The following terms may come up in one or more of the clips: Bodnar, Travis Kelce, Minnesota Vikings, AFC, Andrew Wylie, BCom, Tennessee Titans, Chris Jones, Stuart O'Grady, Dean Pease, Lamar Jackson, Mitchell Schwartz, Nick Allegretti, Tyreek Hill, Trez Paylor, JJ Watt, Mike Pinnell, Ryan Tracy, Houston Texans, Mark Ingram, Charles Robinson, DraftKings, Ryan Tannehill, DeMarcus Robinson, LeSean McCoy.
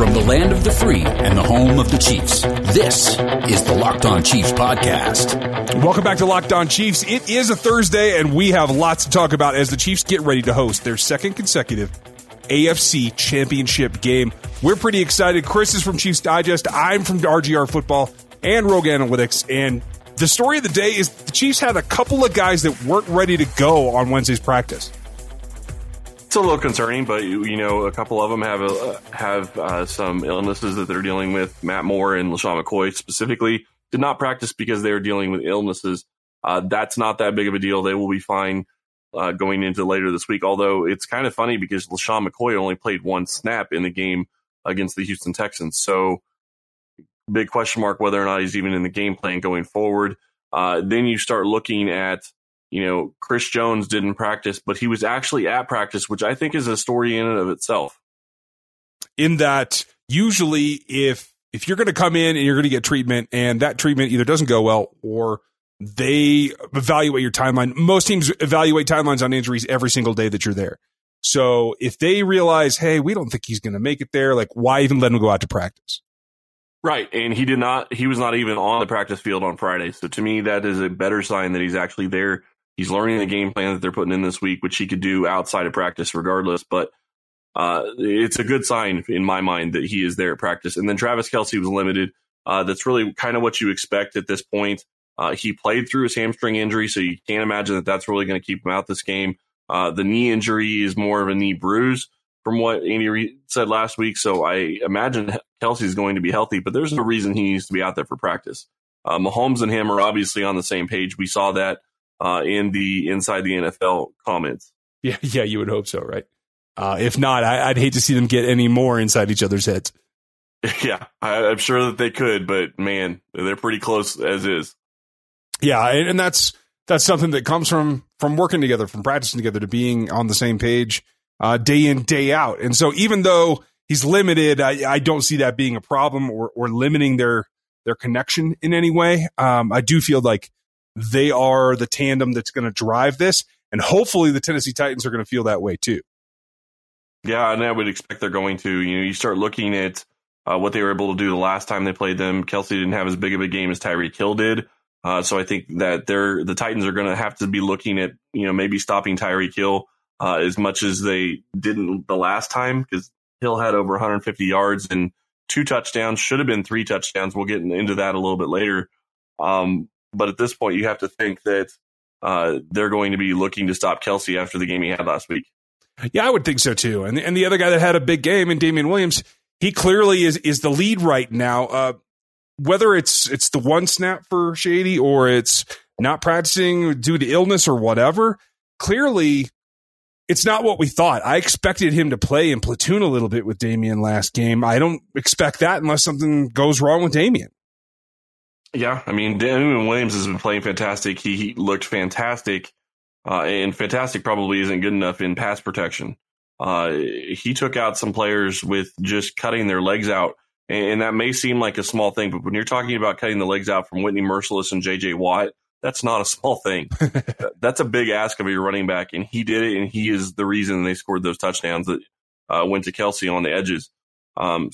From the land of the free and the home of the Chiefs, this is the Locked on Chiefs podcast. Welcome back to Locked on Chiefs. It is a Thursday, and we have lots to talk about as the Chiefs get ready to host their second consecutive AFC Championship game. We're pretty excited. Chris is from Chiefs Digest. I'm from RGR Football and Rogue Analytics. And the story of the day is the Chiefs had a couple of guys that weren't ready to go on Wednesday's practice. It's a little concerning, but you know, a couple of them have some illnesses that they're dealing with. Matt Moore and LeSean McCoy specifically did not practice because they were dealing with illnesses. That's not that big of a deal. They will be fine going into later this week. Although it's kind of funny because LeSean McCoy only played one snap in the game against the Houston Texans. So big question mark whether or not he's even in the game plan going forward. Then you start looking at, you know, Chris Jones didn't practice, but he was actually at practice, which I think is a story in and of itself. In that, usually if you're going to come in and you're going to get treatment and that treatment either doesn't go well or they evaluate your timeline. Most teams evaluate timelines on injuries every single day that you're there. So if they realize, hey, we don't think he's going to make it there, like, why even let him go out to practice? Right. And he was not even on the practice field on Friday. So to me, that is a better sign that he's actually there. He's learning the game plan that they're putting in this week, which he could do outside of practice regardless. But it's a good sign in my mind that he is there at practice. And then Travis Kelce was limited. That's really kind of what you expect at this point. He played through his hamstring injury, so you can't imagine that that's really going to keep him out this game. The knee injury is more of a knee bruise from what Andy Reid said last week. So I imagine Kelce's going to be healthy, but there's no reason he needs to be out there for practice. Mahomes and him are obviously on the same page. We saw that in the Inside the NFL comments. Yeah, you would hope so, right? If not, I'd hate to see them get any more inside each other's heads. Yeah, I'm sure that they could, but man, they're pretty close as is. Yeah, and that's something that comes from working together, from practicing together, to being on the same page day in, day out. And so even though he's limited, I don't see that being a problem or limiting their connection in any way. I do feel like they are the tandem that's going to drive this, and hopefully the Tennessee Titans are going to feel that way too. Yeah, and I would expect they're going to. You know, you start looking at what they were able to do the last time they played them. Kelce didn't have as big of a game as Tyreek Hill did, so I think that the Titans are going to have to be looking at, you know, maybe stopping Tyreek Hill as much as they didn't the last time, because Hill had over 150 yards and 2 touchdowns. Should have been 3 touchdowns. We'll get into that a little bit later. But at this point, you have to think that they're going to be looking to stop Kelce after the game he had last week. Yeah, I would think so, too. And the other guy that had a big game, and Damian Williams, he clearly is the lead right now. Whether it's the one snap for Shady or it's not practicing due to illness or whatever, clearly it's not what we thought. I expected him to play in platoon a little bit with Damian last game. I don't expect that unless something goes wrong with Damian. Yeah, I mean, Damian Williams has been playing fantastic. He looked fantastic, and fantastic probably isn't good enough in pass protection. He took out some players with just cutting their legs out, and that may seem like a small thing, but when you're talking about cutting the legs out from Whitney Mercilus and JJ Watt, that's not a small thing. That's a big ask of your running back, and he did it, and he is the reason they scored those touchdowns that went to Kelce on the edges.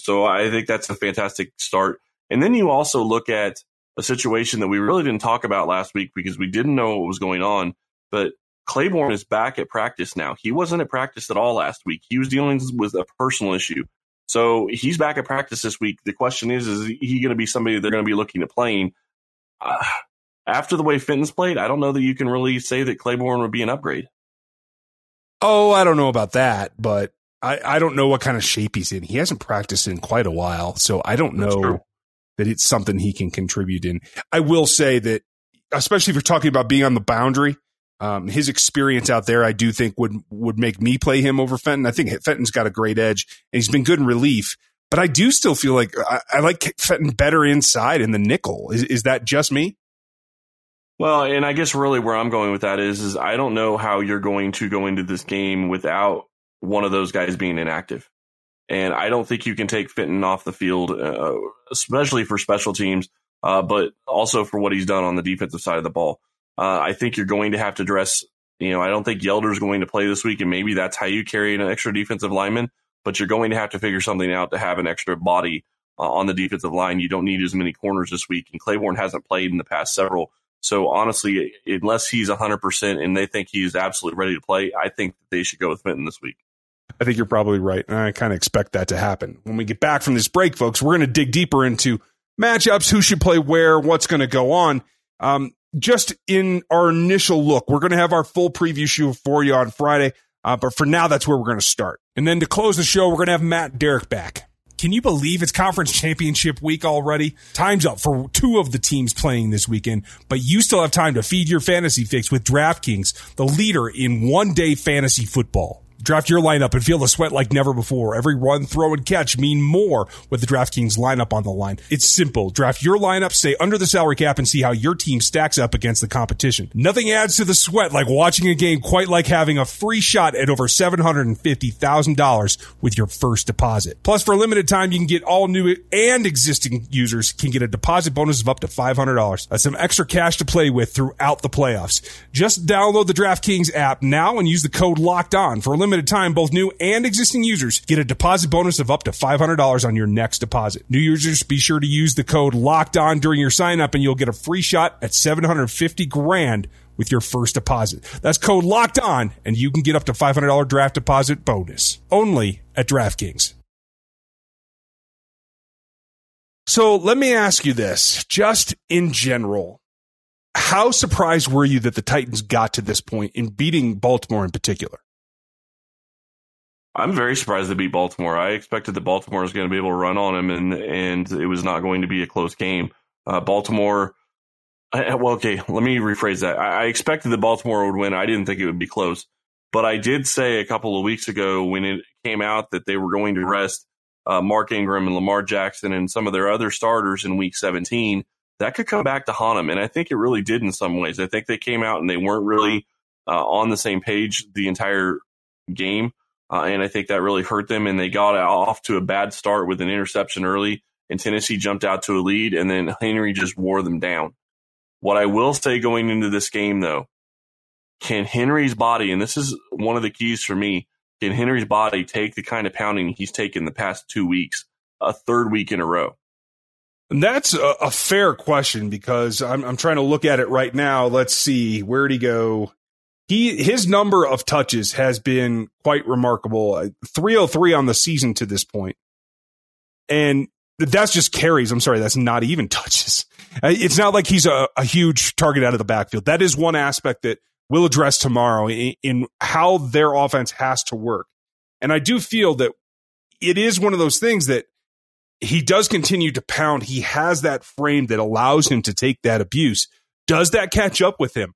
So I think that's a fantastic start. And then you also look at a situation that we really didn't talk about last week because we didn't know what was going on, but Claiborne is back at practice now. He wasn't at practice at all last week. He was dealing with a personal issue. So he's back at practice this week. The question is he going to be somebody they're going to be looking at playing? After the way Fenton's played, I don't know that you can really say that Claiborne would be an upgrade. Oh, I don't know about that, but I don't know what kind of shape he's in. He hasn't practiced in quite a while, so I don't know that it's something he can contribute in. I will say that, especially if you're talking about being on the boundary, his experience out there, I do think would make me play him over Fenton. I think Fenton's got a great edge, and he's been good in relief. But I do still feel like I like Fenton better inside in the nickel. Is that just me? Well, and I guess really where I'm going with that is I don't know how you're going to go into this game without one of those guys being inactive. And I don't think you can take Fenton off the field, especially for special teams, but also for what he's done on the defensive side of the ball. I think you're going to have to address, you know, I don't think Yelder's going to play this week, and maybe that's how you carry an extra defensive lineman. but you're going to have to figure something out to have an extra body on the defensive line. You don't need as many corners this week, and Claiborne hasn't played in the past several. So honestly, unless he's 100% and they think he's absolutely ready to play, I think they should go with Fenton this week. I think you're probably right, and I kind of expect that to happen. When we get back from this break, folks, we're going to dig deeper into matchups, who should play where, what's going to go on. Just in our initial look, we're going to have our full preview show for you on Friday, but for now, that's where we're going to start. And then to close the show, we're going to have Matt Derrick back. Can you believe it's conference championship week already? Time's up for two of the teams playing this weekend, but you still have time to feed your fantasy fix with DraftKings, the leader in one-day fantasy football. Draft your lineup and feel the sweat like never before. Every run, throw, and catch mean more with the DraftKings lineup on the line. It's simple. Draft your lineup, stay under the salary cap, and see how your team stacks up against the competition. Nothing adds to the sweat like watching a game, quite like having a free shot at over $750,000 with your first deposit. Plus, for a limited time, you can get all new and existing users can get a deposit bonus of up to $500. That's some extra cash to play with throughout the playoffs. Just download the DraftKings app now and use the code LOCKEDON for a limited time. Both new and existing users get a deposit bonus of up to $500 on your next deposit. New users, be sure to use the code LOCKEDON during your sign up and you'll get a free shot at $750,000 with your first deposit. That's code LOCKEDON and you can get up to $500 draft deposit bonus only at DraftKings. So let me ask you this, just in general, how surprised were you that the Titans got to this point in beating Baltimore in particular? I'm very surprised they beat Baltimore. I expected that Baltimore was going to be able to run on him, and it was not going to be a close game. I expected that Baltimore would win. I didn't think it would be close. But I did say a couple of weeks ago when it came out that they were going to rest Mark Ingram and Lamar Jackson and some of their other starters in Week 17, that could come back to haunt them. And I think it really did in some ways. I think they came out and they weren't really on the same page the entire game. And I think that really hurt them, and they got off to a bad start with an interception early, and Tennessee jumped out to a lead, and then Henry just wore them down. What I will say going into this game, though, can Henry's body, and this is one of the keys for me, can Henry's body take the kind of pounding he's taken the past 2 weeks, a third week in a row? And that's a fair question because I'm trying to look at it right now. Let's see, where'd he go? His number of touches has been quite remarkable, 303 on the season to this point. And that's just carries. I'm sorry, that's not even touches. It's not like he's a huge target out of the backfield. That is one aspect that we'll address tomorrow in how their offense has to work. And I do feel that it is one of those things that he does continue to pound. He has that frame that allows him to take that abuse. Does that catch up with him?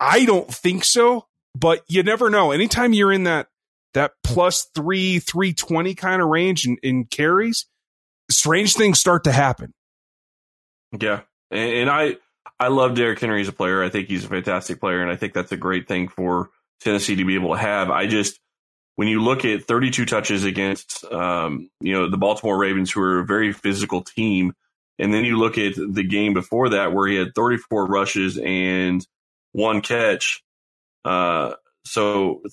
I don't think so, but you never know. Anytime you're in that +3, 320 kind of range in carries, strange things start to happen. Yeah, and I love Derrick Henry as a player. I think he's a fantastic player, and I think that's a great thing for Tennessee to be able to have. I just, when you look at 32 touches against the Baltimore Ravens, who are a very physical team, and then you look at the game before that where he had 34 rushes and one catch, so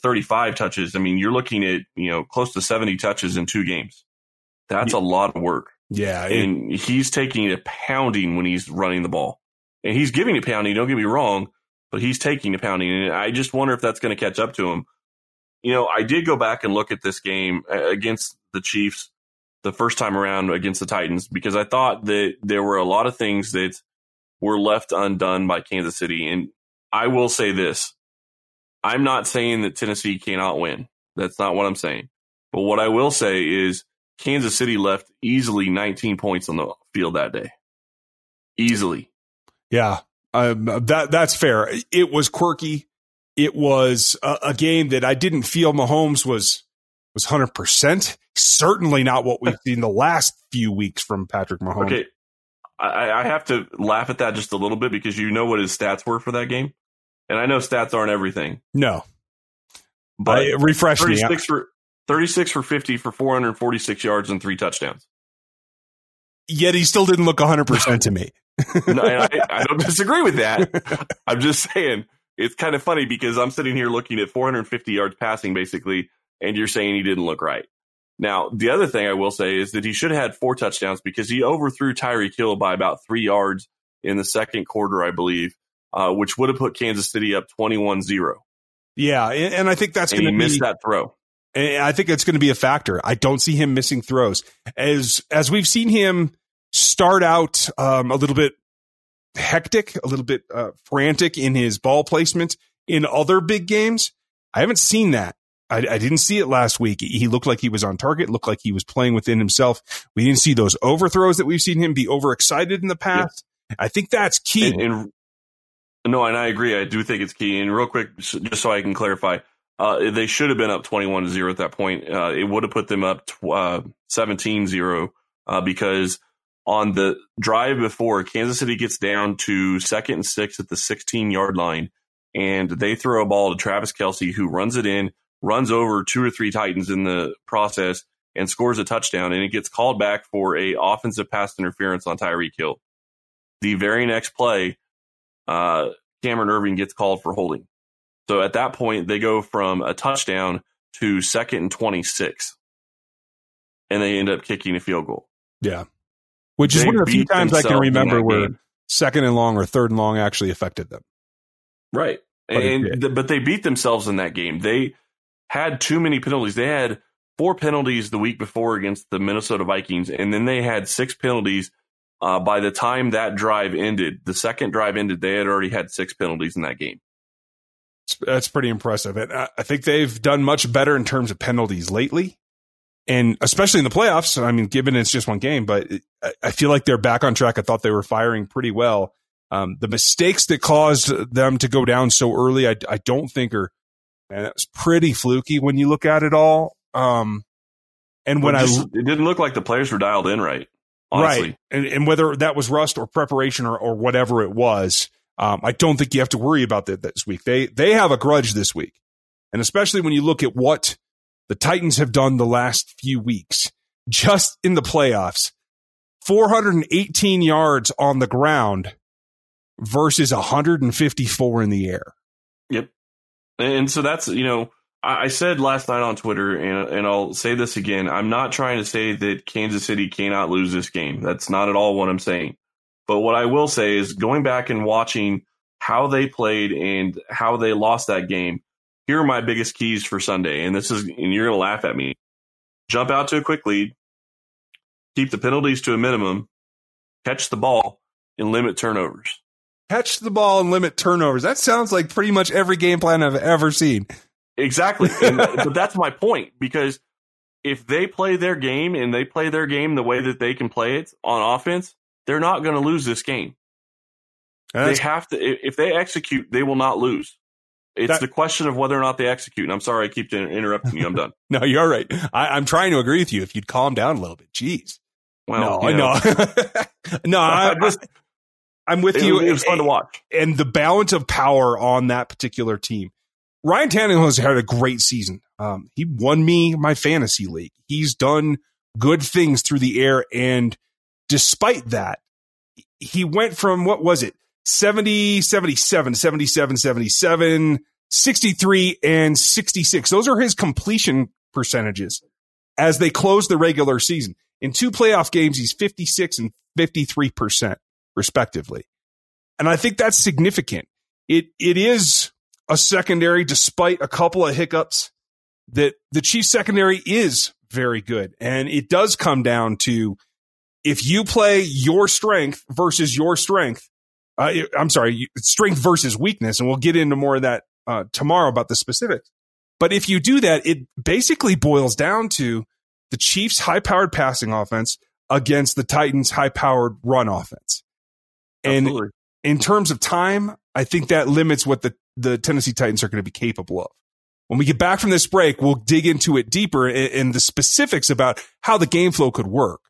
35 touches. I mean, you're looking at, close to 70 touches in 2 games. That's a lot of work. Yeah. And he's taking a pounding when he's running the ball. And he's giving a pounding, don't get me wrong, but he's taking a pounding. And I just wonder if that's going to catch up to him. I did go back and look at this game against the Chiefs the first time around against the Titans because I thought that there were a lot of things that were left undone by Kansas City. And I will say this. I'm not saying that Tennessee cannot win. That's not what I'm saying. But what I will say is Kansas City left easily 19 points on the field that day. Easily. Yeah, that's fair. It was quirky. It was a game that I didn't feel Mahomes was 100%. Certainly not what we've seen the last few weeks from Patrick Mahomes. Okay, I have to laugh at that just a little bit because you know what his stats were for that game. And I know stats aren't everything. No. But refresh me. 36 for 50 for 446 yards and 3 touchdowns. Yet he still didn't look 100% to me. No, I don't disagree with that. I'm just saying it's kind of funny because I'm sitting here looking at 450 yards passing, basically, and you're saying he didn't look right. Now, the other thing I will say is that he should have had 4 touchdowns because he overthrew Tyreek Hill by about 3 yards in the second quarter, I believe, which would have put Kansas City up 21-0. Yeah, and I think that's going to be... missed that throw. And I think it's going to be a factor. I don't see him missing throws. As we've seen him start out a little bit hectic, a little bit frantic in his ball placement in other big games, I haven't seen that. I didn't see it last week. He looked like he was on target, looked like he was playing within himself. We didn't see those overthrows that we've seen him be overexcited in the past. Yes. I think that's key. And I agree. I do think it's key. And real quick, just so I can clarify, they should have been up 21-0 at that point. It would have put them up 17-0 because on the drive before, Kansas City gets down to 2nd and 6 at the 16-yard line, and they throw a ball to Travis Kelce, who runs it in, runs over 2 or 3 Titans in the process, and scores a touchdown, and it gets called back for a offensive pass interference on Tyreek Hill. The very next play, Cameron Irving gets called for holding. So at that point, they go from a touchdown to 2nd and 26, and they end up kicking a field gool. Yeah, which is one of the few times I can remember where 2nd and long or 3rd and long actually affected them. Right, but they beat themselves in that game. They had too many penalties. They had 4 penalties the week before against the Minnesota Vikings, and then they had 6 penalties. By the time that drive ended, the second drive ended, they had already had 6 penalties in that game. That's pretty impressive. And I think they've done much better in terms of penalties lately, and especially in the playoffs. I mean, given it's just one game, but I feel like they're back on track. I thought they were firing pretty well. The mistakes that caused them to go down so early, I don't think are... And that was pretty fluky when you look at it all. It didn't look like the players were dialed in right, honestly. Right. And whether that was rust or preparation or whatever it was, I don't think you have to worry about that this week. They have a grudge this week. And especially when you look at what the Titans have done the last few weeks, just in the playoffs, 418 yards on the ground versus 154 in the air. Yep. And so that's, I said last night on Twitter, and I'll say this again, I'm not trying to say that Kansas City cannot lose this game. That's not at all what I'm saying. But what I will say is going back and watching how they played and how they lost that game, here are my biggest keys for Sunday. And you're going to laugh at me. Jump out to a quick lead, keep the penalties to a minimum, catch the ball, and limit turnovers. Catch the ball and limit turnovers. That sounds like pretty much every game plan I've ever seen. Exactly. But that's my point, because if they play their game and they play their game the way that they can play it on offense, they're not going to lose this game. They have to. If they execute, they will not lose. It's the question of whether or not they execute. And I'm sorry I keep interrupting you. I'm done. No, you're all right. I'm trying to agree with you. If you'd calm down a little bit. Jeez. Well, no, I'm with you. It was fun to watch. And the balance of power on that particular team. Ryan Tannehill has had a great season. He won me my fantasy league. He's done good things through the air. And despite that, he went from, what was it? 70, 77, 77, 77, 63, and 66. Those are his completion percentages as they close the regular season. In 2 playoff games, he's 56 and 53%. Respectively. And I think that's significant. It is a secondary, despite a couple of hiccups, that the Chiefs secondary is very good. And it does come down to if you play your strength versus your strength. Strength versus weakness. And we'll get into more of that tomorrow about the specifics. But if you do that, it basically boils down to the Chiefs' high-powered passing offense against the Titans' high-powered run offense. And absolutely. In terms of time, I think that limits what the Tennessee Titans are going to be capable of. When we get back from this break, we'll dig into it deeper in the specifics about how the game flow could work.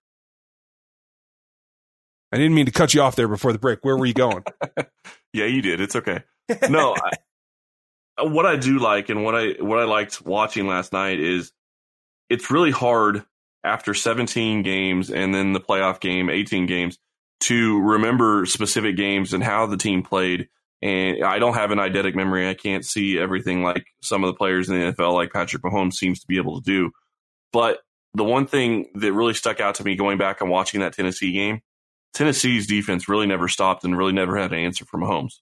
I didn't mean to cut you off there before the break. Where were you going? Yeah, you did. It's okay. No, what I do like and what I liked watching last night is it's really hard after 17 games and then the playoff game, 18 games, to remember specific games and how the team played. And I don't have an eidetic memory. I can't see everything like some of the players in the NFL, like Patrick Mahomes seems to be able to do. But the one thing that really stuck out to me going back and watching that Tennessee game, Tennessee's defense really never stopped and really never had an answer for Mahomes.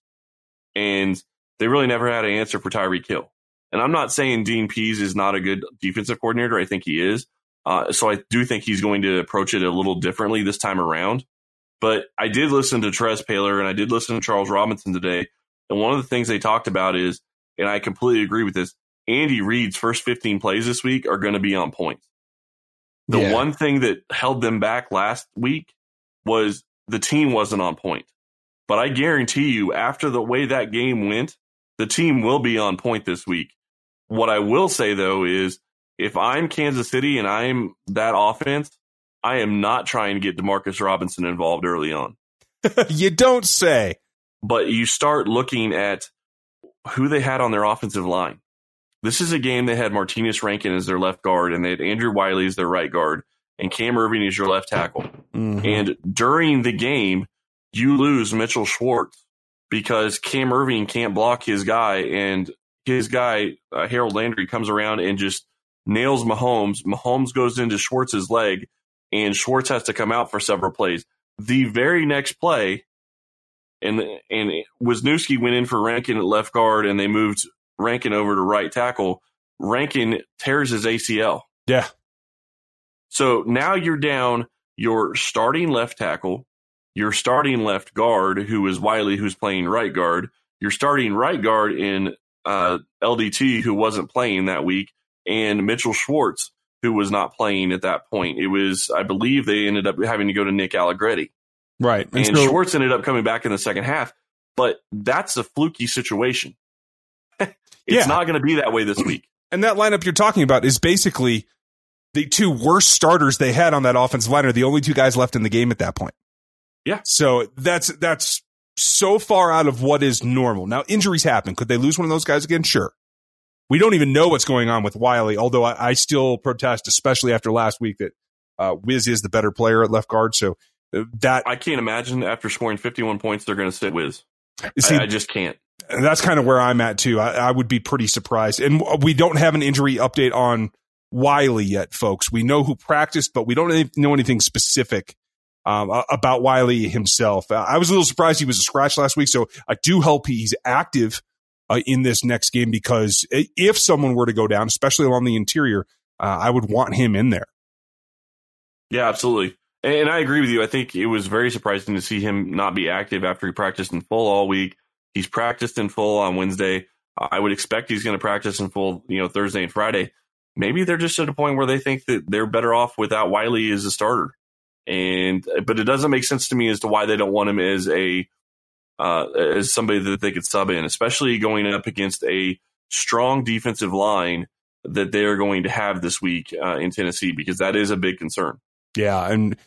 And they really never had an answer for Tyreek Hill. And I'm not saying Dean Pease is not a good defensive coordinator. I think he is. So I do think he's going to approach it a little differently this time around. But I did listen to Trez Paylor and I did listen to Charles Robinson today. And one of the things they talked about is, and I completely agree with this, Andy Reid's first 15 plays this week are going to be on point. The one thing that held them back last week was the team wasn't on point. But I guarantee you, after the way that game went, the team will be on point this week. What I will say, though, is if I'm Kansas City and I'm that offense, I am not trying to get Demarcus Robinson involved early on. You don't say. But you start looking at who they had on their offensive line. This is a game they had Martinas Rankin as their left guard, and they had Andrew Wylie as their right guard, and Cam Irving as your left tackle. Mm-hmm. And during the game, you lose Mitchell Schwartz because Cam Irving can't block his guy, and his guy, Harold Landry, comes around and just nails Mahomes. Mahomes goes into Schwartz's leg, and Schwartz has to come out for several plays. The very next play, and Wisniewski went in for Rankin at left guard, and they moved Rankin over to right tackle. Rankin tears his ACL. Yeah. So now you're down your starting left tackle, your starting left guard, who is Wylie, who's playing right guard, your starting right guard in LDT, who wasn't playing that week, and Mitchell Schwartz, who was not playing at that point. It was, I believe, they ended up having to go to Nick Allegretti. Right. And Schwartz ended up coming back in the second half. But that's a fluky situation. It's not going to be that way this week. And that lineup you're talking about is basically the two worst starters they had on that offensive line are the only two guys left in the game at that point. Yeah. So that's so far out of what is normal. Now, injuries happen. Could they lose one of those guys again? Sure. We don't even know what's going on with Wylie, although I still protest, especially after last week, that Wiz is the better player at left guard. So that I can't imagine after scoring 51 points, they're going to sit Wiz. See, I just can't. That's kind of where I'm at, too. I would be pretty surprised. And we don't have an injury update on Wylie yet, folks. We know who practiced, but we don't know anything specific about Wylie himself. I was a little surprised he was a scratch last week, so I do hope he's active in this next game, because if someone were to go down, especially along the interior, I would want him in there. Yeah, absolutely. And I agree with you. I think it was very surprising to see him not be active after he practiced in full all week. He's practiced in full on Wednesday. I would expect he's going to practice in full, Thursday and Friday. Maybe they're just at a point where they think that they're better off without Wylie as a starter. But it doesn't make sense to me as to why they don't want him as as somebody that they could sub in, especially going up against a strong defensive line that they are going to have this week in Tennessee, because that is a big concern. Yeah, and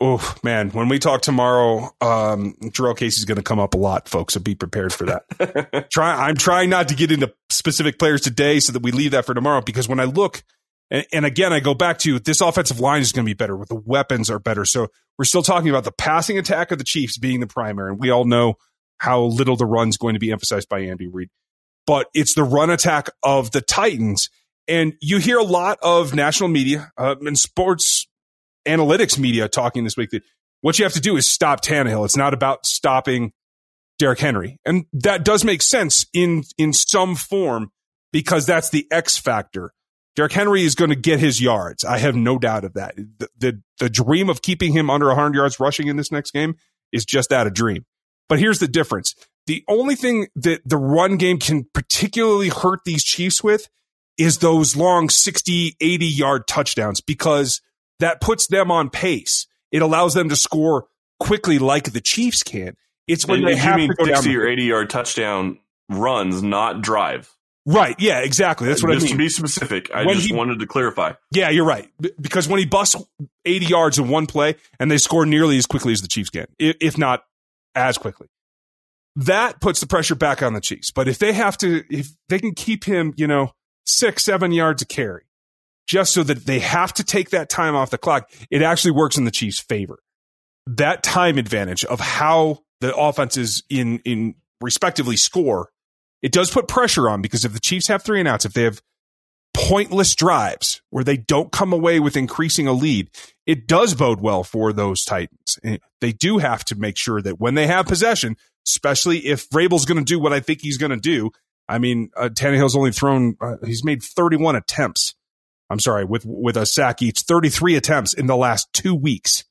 oh man, when we talk tomorrow, Jarrell Casey's going to come up a lot, folks. So be prepared for that. I'm trying not to get into specific players today so that we leave that for tomorrow, because when I look. And again, I go back to this offensive line is going to be better. The weapons are better. So we're still talking about the passing attack of the Chiefs being the primary. And we all know how little the run's going to be emphasized by Andy Reid. But it's the run attack of the Titans. And you hear a lot of national media and sports analytics media talking this week that what you have to do is stop Tannehill. It's not about stopping Derek Henry. And that does make sense in some form, because that's the X factor. Derrick Henry is going to get his yards. I have no doubt of that. The dream of keeping him under 100 yards rushing in this next game is just that, a dream. But here's the difference. The only thing that the run game can particularly hurt these Chiefs with is those long 60, 80-yard touchdowns, because that puts them on pace. It allows them to score quickly like the Chiefs can. It's when they have to go down. 60 or 80-yard touchdown runs, not drives. Right. Yeah, exactly. That's what I mean. Just to be specific, I wanted to clarify. Yeah, you're right. Because when he busts 80 yards in one play, and they score nearly as quickly as the Chiefs can, if not as quickly, that puts the pressure back on the Chiefs. But if they can keep him, 6-7 yards a carry, just so that they have to take that time off the clock, it actually works in the Chiefs' favor. That time advantage of how the offenses in respectively score. It does put pressure on, because if the Chiefs have three and outs, if they have pointless drives where they don't come away with increasing a lead, it does bode well for those Titans. And they do have to make sure that when they have possession, especially if Vrabel's going to do what I think he's going to do. I mean, Tannehill's only thrown, he's made 31 attempts. I'm sorry, with a sack each, 33 attempts in the last 2 weeks.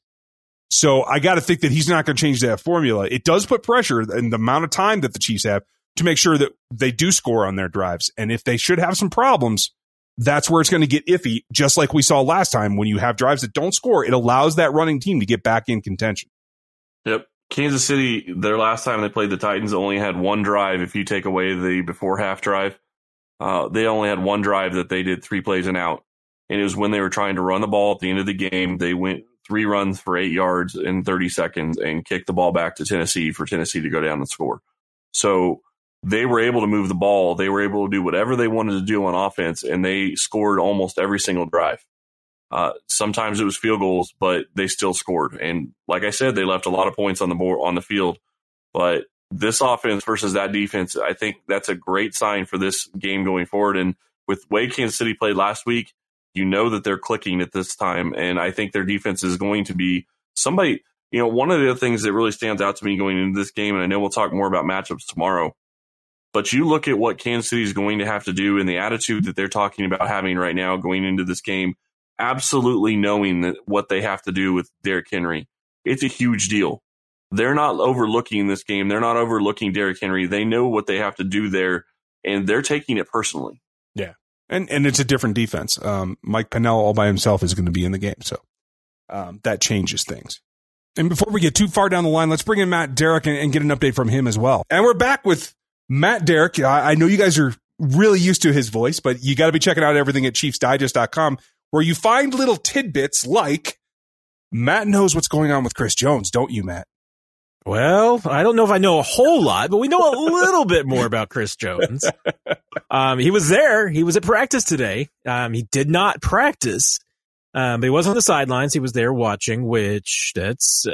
So I got to think that he's not going to change that formula. It does put pressure in the amount of time that the Chiefs have to make sure that they do score on their drives. And if they should have some problems, that's where it's going to get iffy, just like we saw last time. When you have drives that don't score, it allows that running team to get back in contention. Yep. Kansas City, their last time they played the Titans, only had one drive. If you take away the before half drive, they only had one drive that they did three plays and out. And it was when they were trying to run the ball at the end of the game. They went three runs for 8 yards in 30 seconds and kicked the ball back to Tennessee for Tennessee to go down and score. So they were able to move the ball. They were able to do whatever they wanted to do on offense, and they scored almost every single drive. Sometimes it was field goals, but they still scored. And like I said, they left a lot of points on the board, on the field. But this offense versus that defense, I think that's a great sign for this game going forward. And with the way Kansas City played last week, you know that they're clicking at this time. And I think their defense is going to be somebody, you know, one of the things that really stands out to me going into this game, and I know we'll talk more about matchups tomorrow, but you look at what Kansas City is going to have to do and the attitude that they're talking about having right now going into this game, absolutely knowing that what they have to do with Derrick Henry. It's a huge deal. They're not overlooking this game. They're not overlooking Derrick Henry. They know what they have to do there, and they're taking it personally. Yeah. And it's a different defense. Mike Pinnell all by himself is going to be in the game. So that changes things. And before we get too far down the line, let's bring in Matt Derrick and get an update from him as well. And we're back with Matt Derrick. I know you guys are really used to his voice, but you got to be checking out everything at ChiefsDigest.com, where you find little tidbits like Matt knows what's going on with Chris Jones, don't you, Matt? Well, I don't know if I know a whole lot, but we know a little bit more about Chris Jones. He was there. He was at practice today. He did not practice, but he was on the sidelines. He was there watching, which that's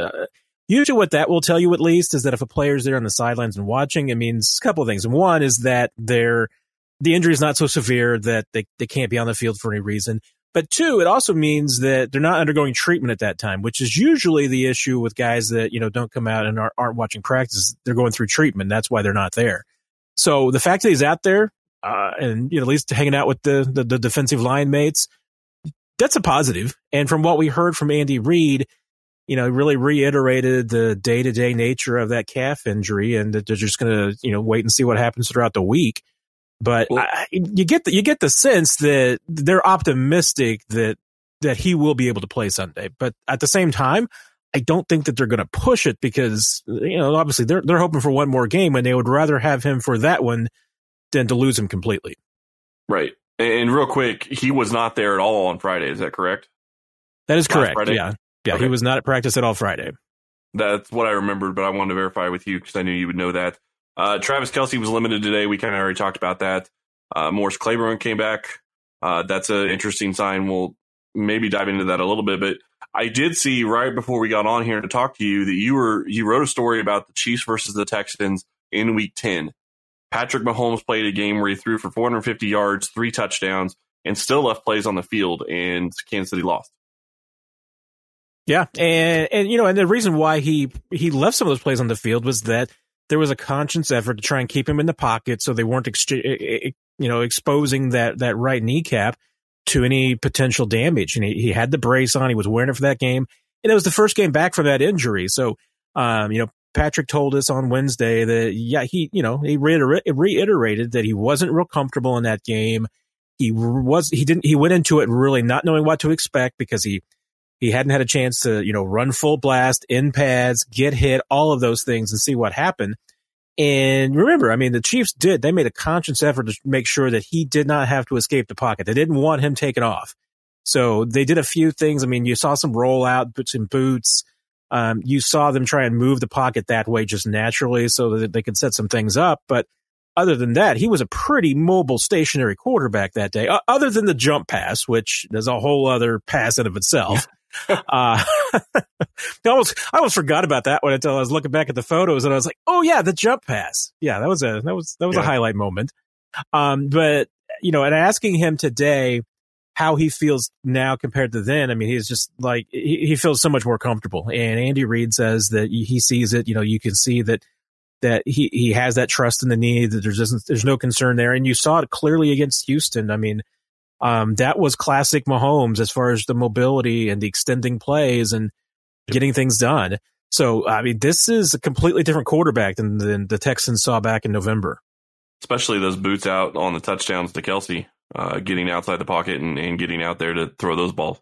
usually what that will tell you, at least, is that if a player's there on the sidelines and watching, it means a couple of things. And one is that the injury is not so severe that they can't be on the field for any reason. But two, it also means that they're not undergoing treatment at that time, which is usually the issue with guys that, you know, don't come out and aren't watching practice. They're going through treatment. That's why they're not there. So the fact that he's out there and, you know, at least hanging out with the defensive line mates, that's a positive. And from what we heard from Andy Reid, you know, really reiterated the day-to-day nature of that calf injury, and that they're just going to, you know, wait and see what happens throughout the week. But you get the sense that they're optimistic that he will be able to play Sunday. But at the same time, I don't think that they're going to push it, because, you know, obviously they're hoping for one more game, and they would rather have him for that one than to lose him completely. Right. And real quick, he was not there at all on Friday. Is that correct? That is correct. Yeah. Yeah. Okay. He was not at practice at all Friday. That's what I remembered, but I wanted to verify with you because I knew you would know that. Travis Kelce was limited today. We kind of already talked about that. Morris Claiborne came back. That's an interesting sign. We'll maybe dive into that a little bit. But I did see right before we got on here to talk to you that you wrote a story about the Chiefs versus the Texans in Week 10. Patrick Mahomes played a game where he threw for 450 yards, 3 touchdowns, and still left plays on the field, and Kansas City lost. Yeah, and you know, and the reason why he left some of those plays on the field was that there was a conscious effort to try and keep him in the pocket, so they weren't exposing that right kneecap to any potential damage. And he had the brace on; he was wearing it for that game, and it was the first game back from that injury. So, you know, Patrick told us on Wednesday that he reiterated that he wasn't real comfortable in that game. He went into it really not knowing what to expect, because he hadn't had a chance to, you know, run full blast in pads, get hit, all of those things, and see what happened. And remember, I mean, the Chiefs they made a conscious effort to make sure that he did not have to escape the pocket. They didn't want him taken off. So they did a few things. I mean, you saw some rollout, put some boots. You saw them try and move the pocket that way just naturally so that they could set some things up. But other than that, he was a pretty mobile, stationary quarterback that day, other than the jump pass, which is a whole other pass in of itself. I almost forgot about that one until I was looking back at the photos, and I was like, oh yeah, the jump pass. Yeah, that was a highlight moment. But you know, and asking him today how he feels now compared to then, I mean, he's just like, he feels so much more comfortable. And Andy Reid says that he sees it, you know, you can see that he has that trust in the knee, that there's no concern there. And you saw it clearly against Houston. I mean, that was classic Mahomes as far as the mobility and the extending plays and getting things done. So, I mean, this is a completely different quarterback than the Texans saw back in November. Especially those boots out on the touchdowns to Kelce. Getting outside the pocket and getting out there to throw those balls.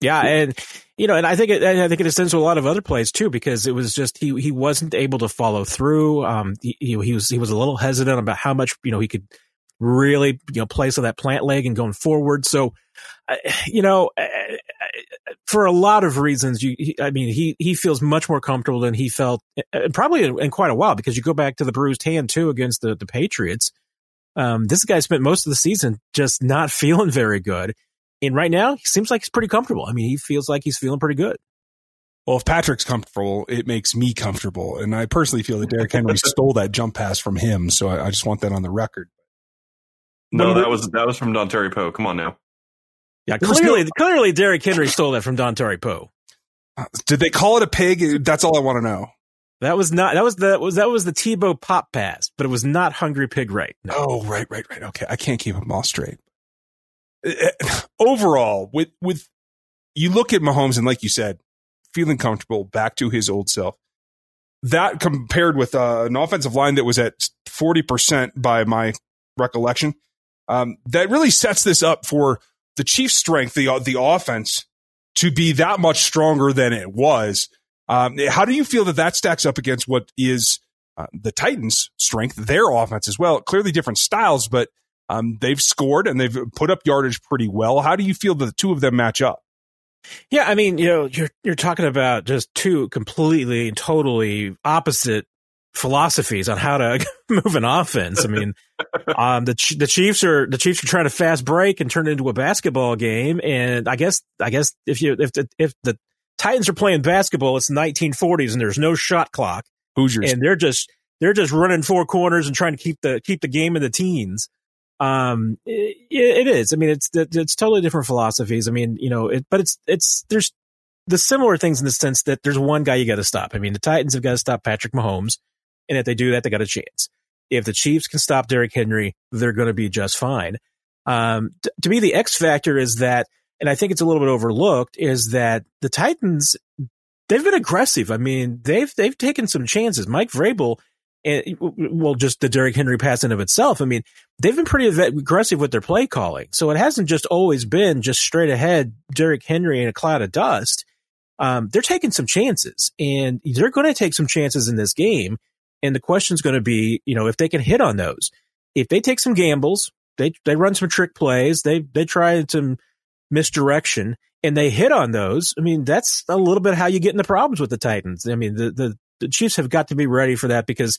Yeah, and you know, and I think it extends to a lot of other plays too, because it was just he wasn't able to follow through. He was a little hesitant about how much, you know, he could really, you know, place on that plant leg and going forward. So, you know, for a lot of reasons, he feels much more comfortable than he felt probably in quite a while, because you go back to the bruised hand too against the Patriots. This guy spent most of the season just not feeling very good. And right now, he seems like he's pretty comfortable. I mean, he feels like he's feeling pretty good. Well, if Patrick's comfortable, it makes me comfortable. And I personally feel that Derek Henry stole that jump pass from him. So I just want that on the record. No, that was from Dontari Poe. Come on now. Yeah, clearly Derek Henry stole that from Dontari Poe. Did they call it a pig? That's all I want to know. That was the Tebow pop pass, but it was not Hungry Pig, right? No. Oh, right. Okay, I can't keep them all straight. Overall, with you look at Mahomes and, like you said, feeling comfortable, back to his old self. That compared with an offensive line that was at 40% by my recollection, that really sets this up for the Chiefs' strength, the offense, to be that much stronger than it was. How do you feel that stacks up against what is the Titans' strength, their offense as well? Clearly different styles, but they've scored and they've put up yardage pretty well. How do you feel that the two of them match up? Yeah, I mean, you know, you're talking about just two completely and totally opposite philosophies on how to move an offense. I mean, the Chiefs are trying to fast break and turn it into a basketball game, and I guess if the Titans are playing basketball, it's the 1940s and there's no shot clock. Hoosiers. And they're just running four corners and trying to keep the game in the teens. It is. I mean, it's totally different philosophies. I mean, you know, but there's the similar things in the sense that there's one guy you got to stop. I mean, the Titans have got to stop Patrick Mahomes, and if they do that, they got a chance. If the Chiefs can stop Derrick Henry, they're going to be just fine. To me, the X factor is that, and I think it's a little bit overlooked, is that the Titans, they've been aggressive. I mean, they've taken some chances. Mike Vrabel, just the Derrick Henry pass in of itself, I mean, they've been pretty aggressive with their play calling. So it hasn't just always been just straight ahead Derrick Henry in a cloud of dust. They're taking some chances, and they're going to take some chances in this game. And the question's going to be, you know, if they can hit on those. If they take some gambles, they run some trick plays, they try some misdirection, and they hit on those. I mean, that's a little bit how you get into problems with the Titans. I mean, the Chiefs have got to be ready for that, because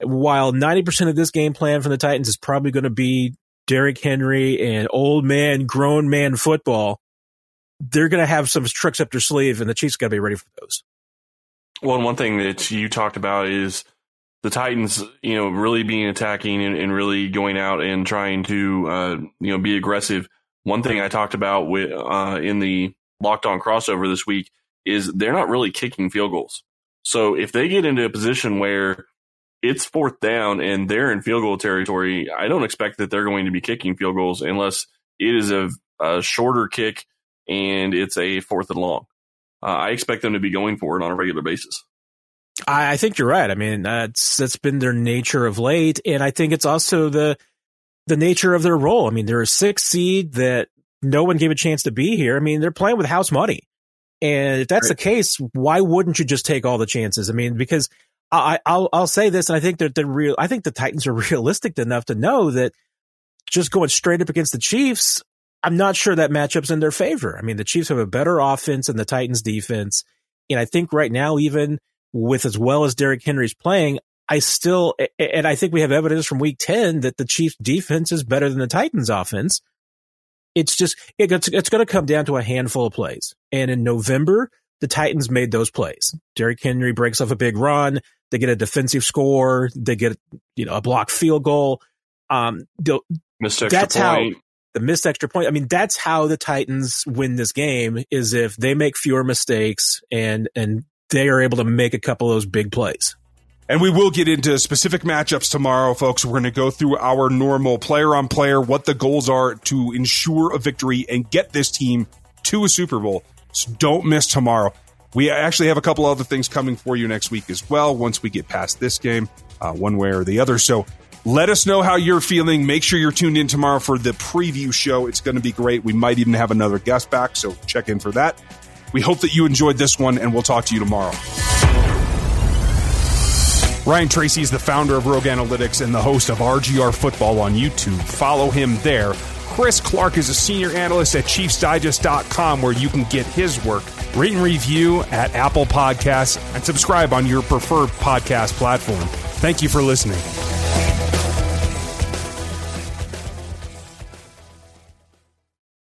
while 90% of this game plan from the Titans is probably going to be Derrick Henry and old man, grown man football, they're going to have some tricks up their sleeve, and the Chiefs got to be ready for those. Well, and one thing that you talked about is the Titans, you know, really being attacking and really going out and trying to, you know, be aggressive. One thing I talked about with in the Locked On crossover this week is they're not really kicking field goals. So if they get into a position where it's fourth down and they're in field goal territory, I don't expect that they're going to be kicking field goals unless it is a shorter kick and it's a fourth and long. I expect them to be going for it on a regular basis. I think you're right. I mean, that's been their nature of late, and I think it's also the nature of their role. I mean, they're a 6th seed that no one gave a chance to be here. I mean, they're playing with house money. And if that's the case, why wouldn't you just take all the chances? I mean, because I'll say this, and I think that I think the Titans are realistic enough to know that just going straight up against the Chiefs, I'm not sure that matchup's in their favor. I mean, the Chiefs have a better offense than the Titans defense. And I think right now, even with as well as Derrick Henry's playing, I think we have evidence from week 10 that the Chiefs defense is better than the Titans offense. It's just, it's going to come down to a handful of plays. And in November, the Titans made those plays. Derrick Henry breaks off a big run. They get a defensive score. They get, you know, a blocked field goal. Missed extra point. I mean, that's how the Titans win this game, is if they make fewer mistakes and they are able to make a couple of those big plays. And we will get into specific matchups tomorrow, folks. We're going to go through our normal player-on-player, what the goals are to ensure a victory and get this team to a Super Bowl. So don't miss tomorrow. We actually have a couple other things coming for you next week as well, once we get past this game, one way or the other. So let us know how you're feeling. Make sure you're tuned in tomorrow for the preview show. It's going to be great. We might even have another guest back, so check in for that. We hope that you enjoyed this one, and we'll talk to you tomorrow. Ryan Tracy is the founder of Rogue Analytics and the host of RGR Football on YouTube. Follow him there. Chris Clark is a senior analyst at ChiefsDigest.com, where you can get his work. Rate and review at Apple Podcasts and subscribe on your preferred podcast platform. Thank you for listening.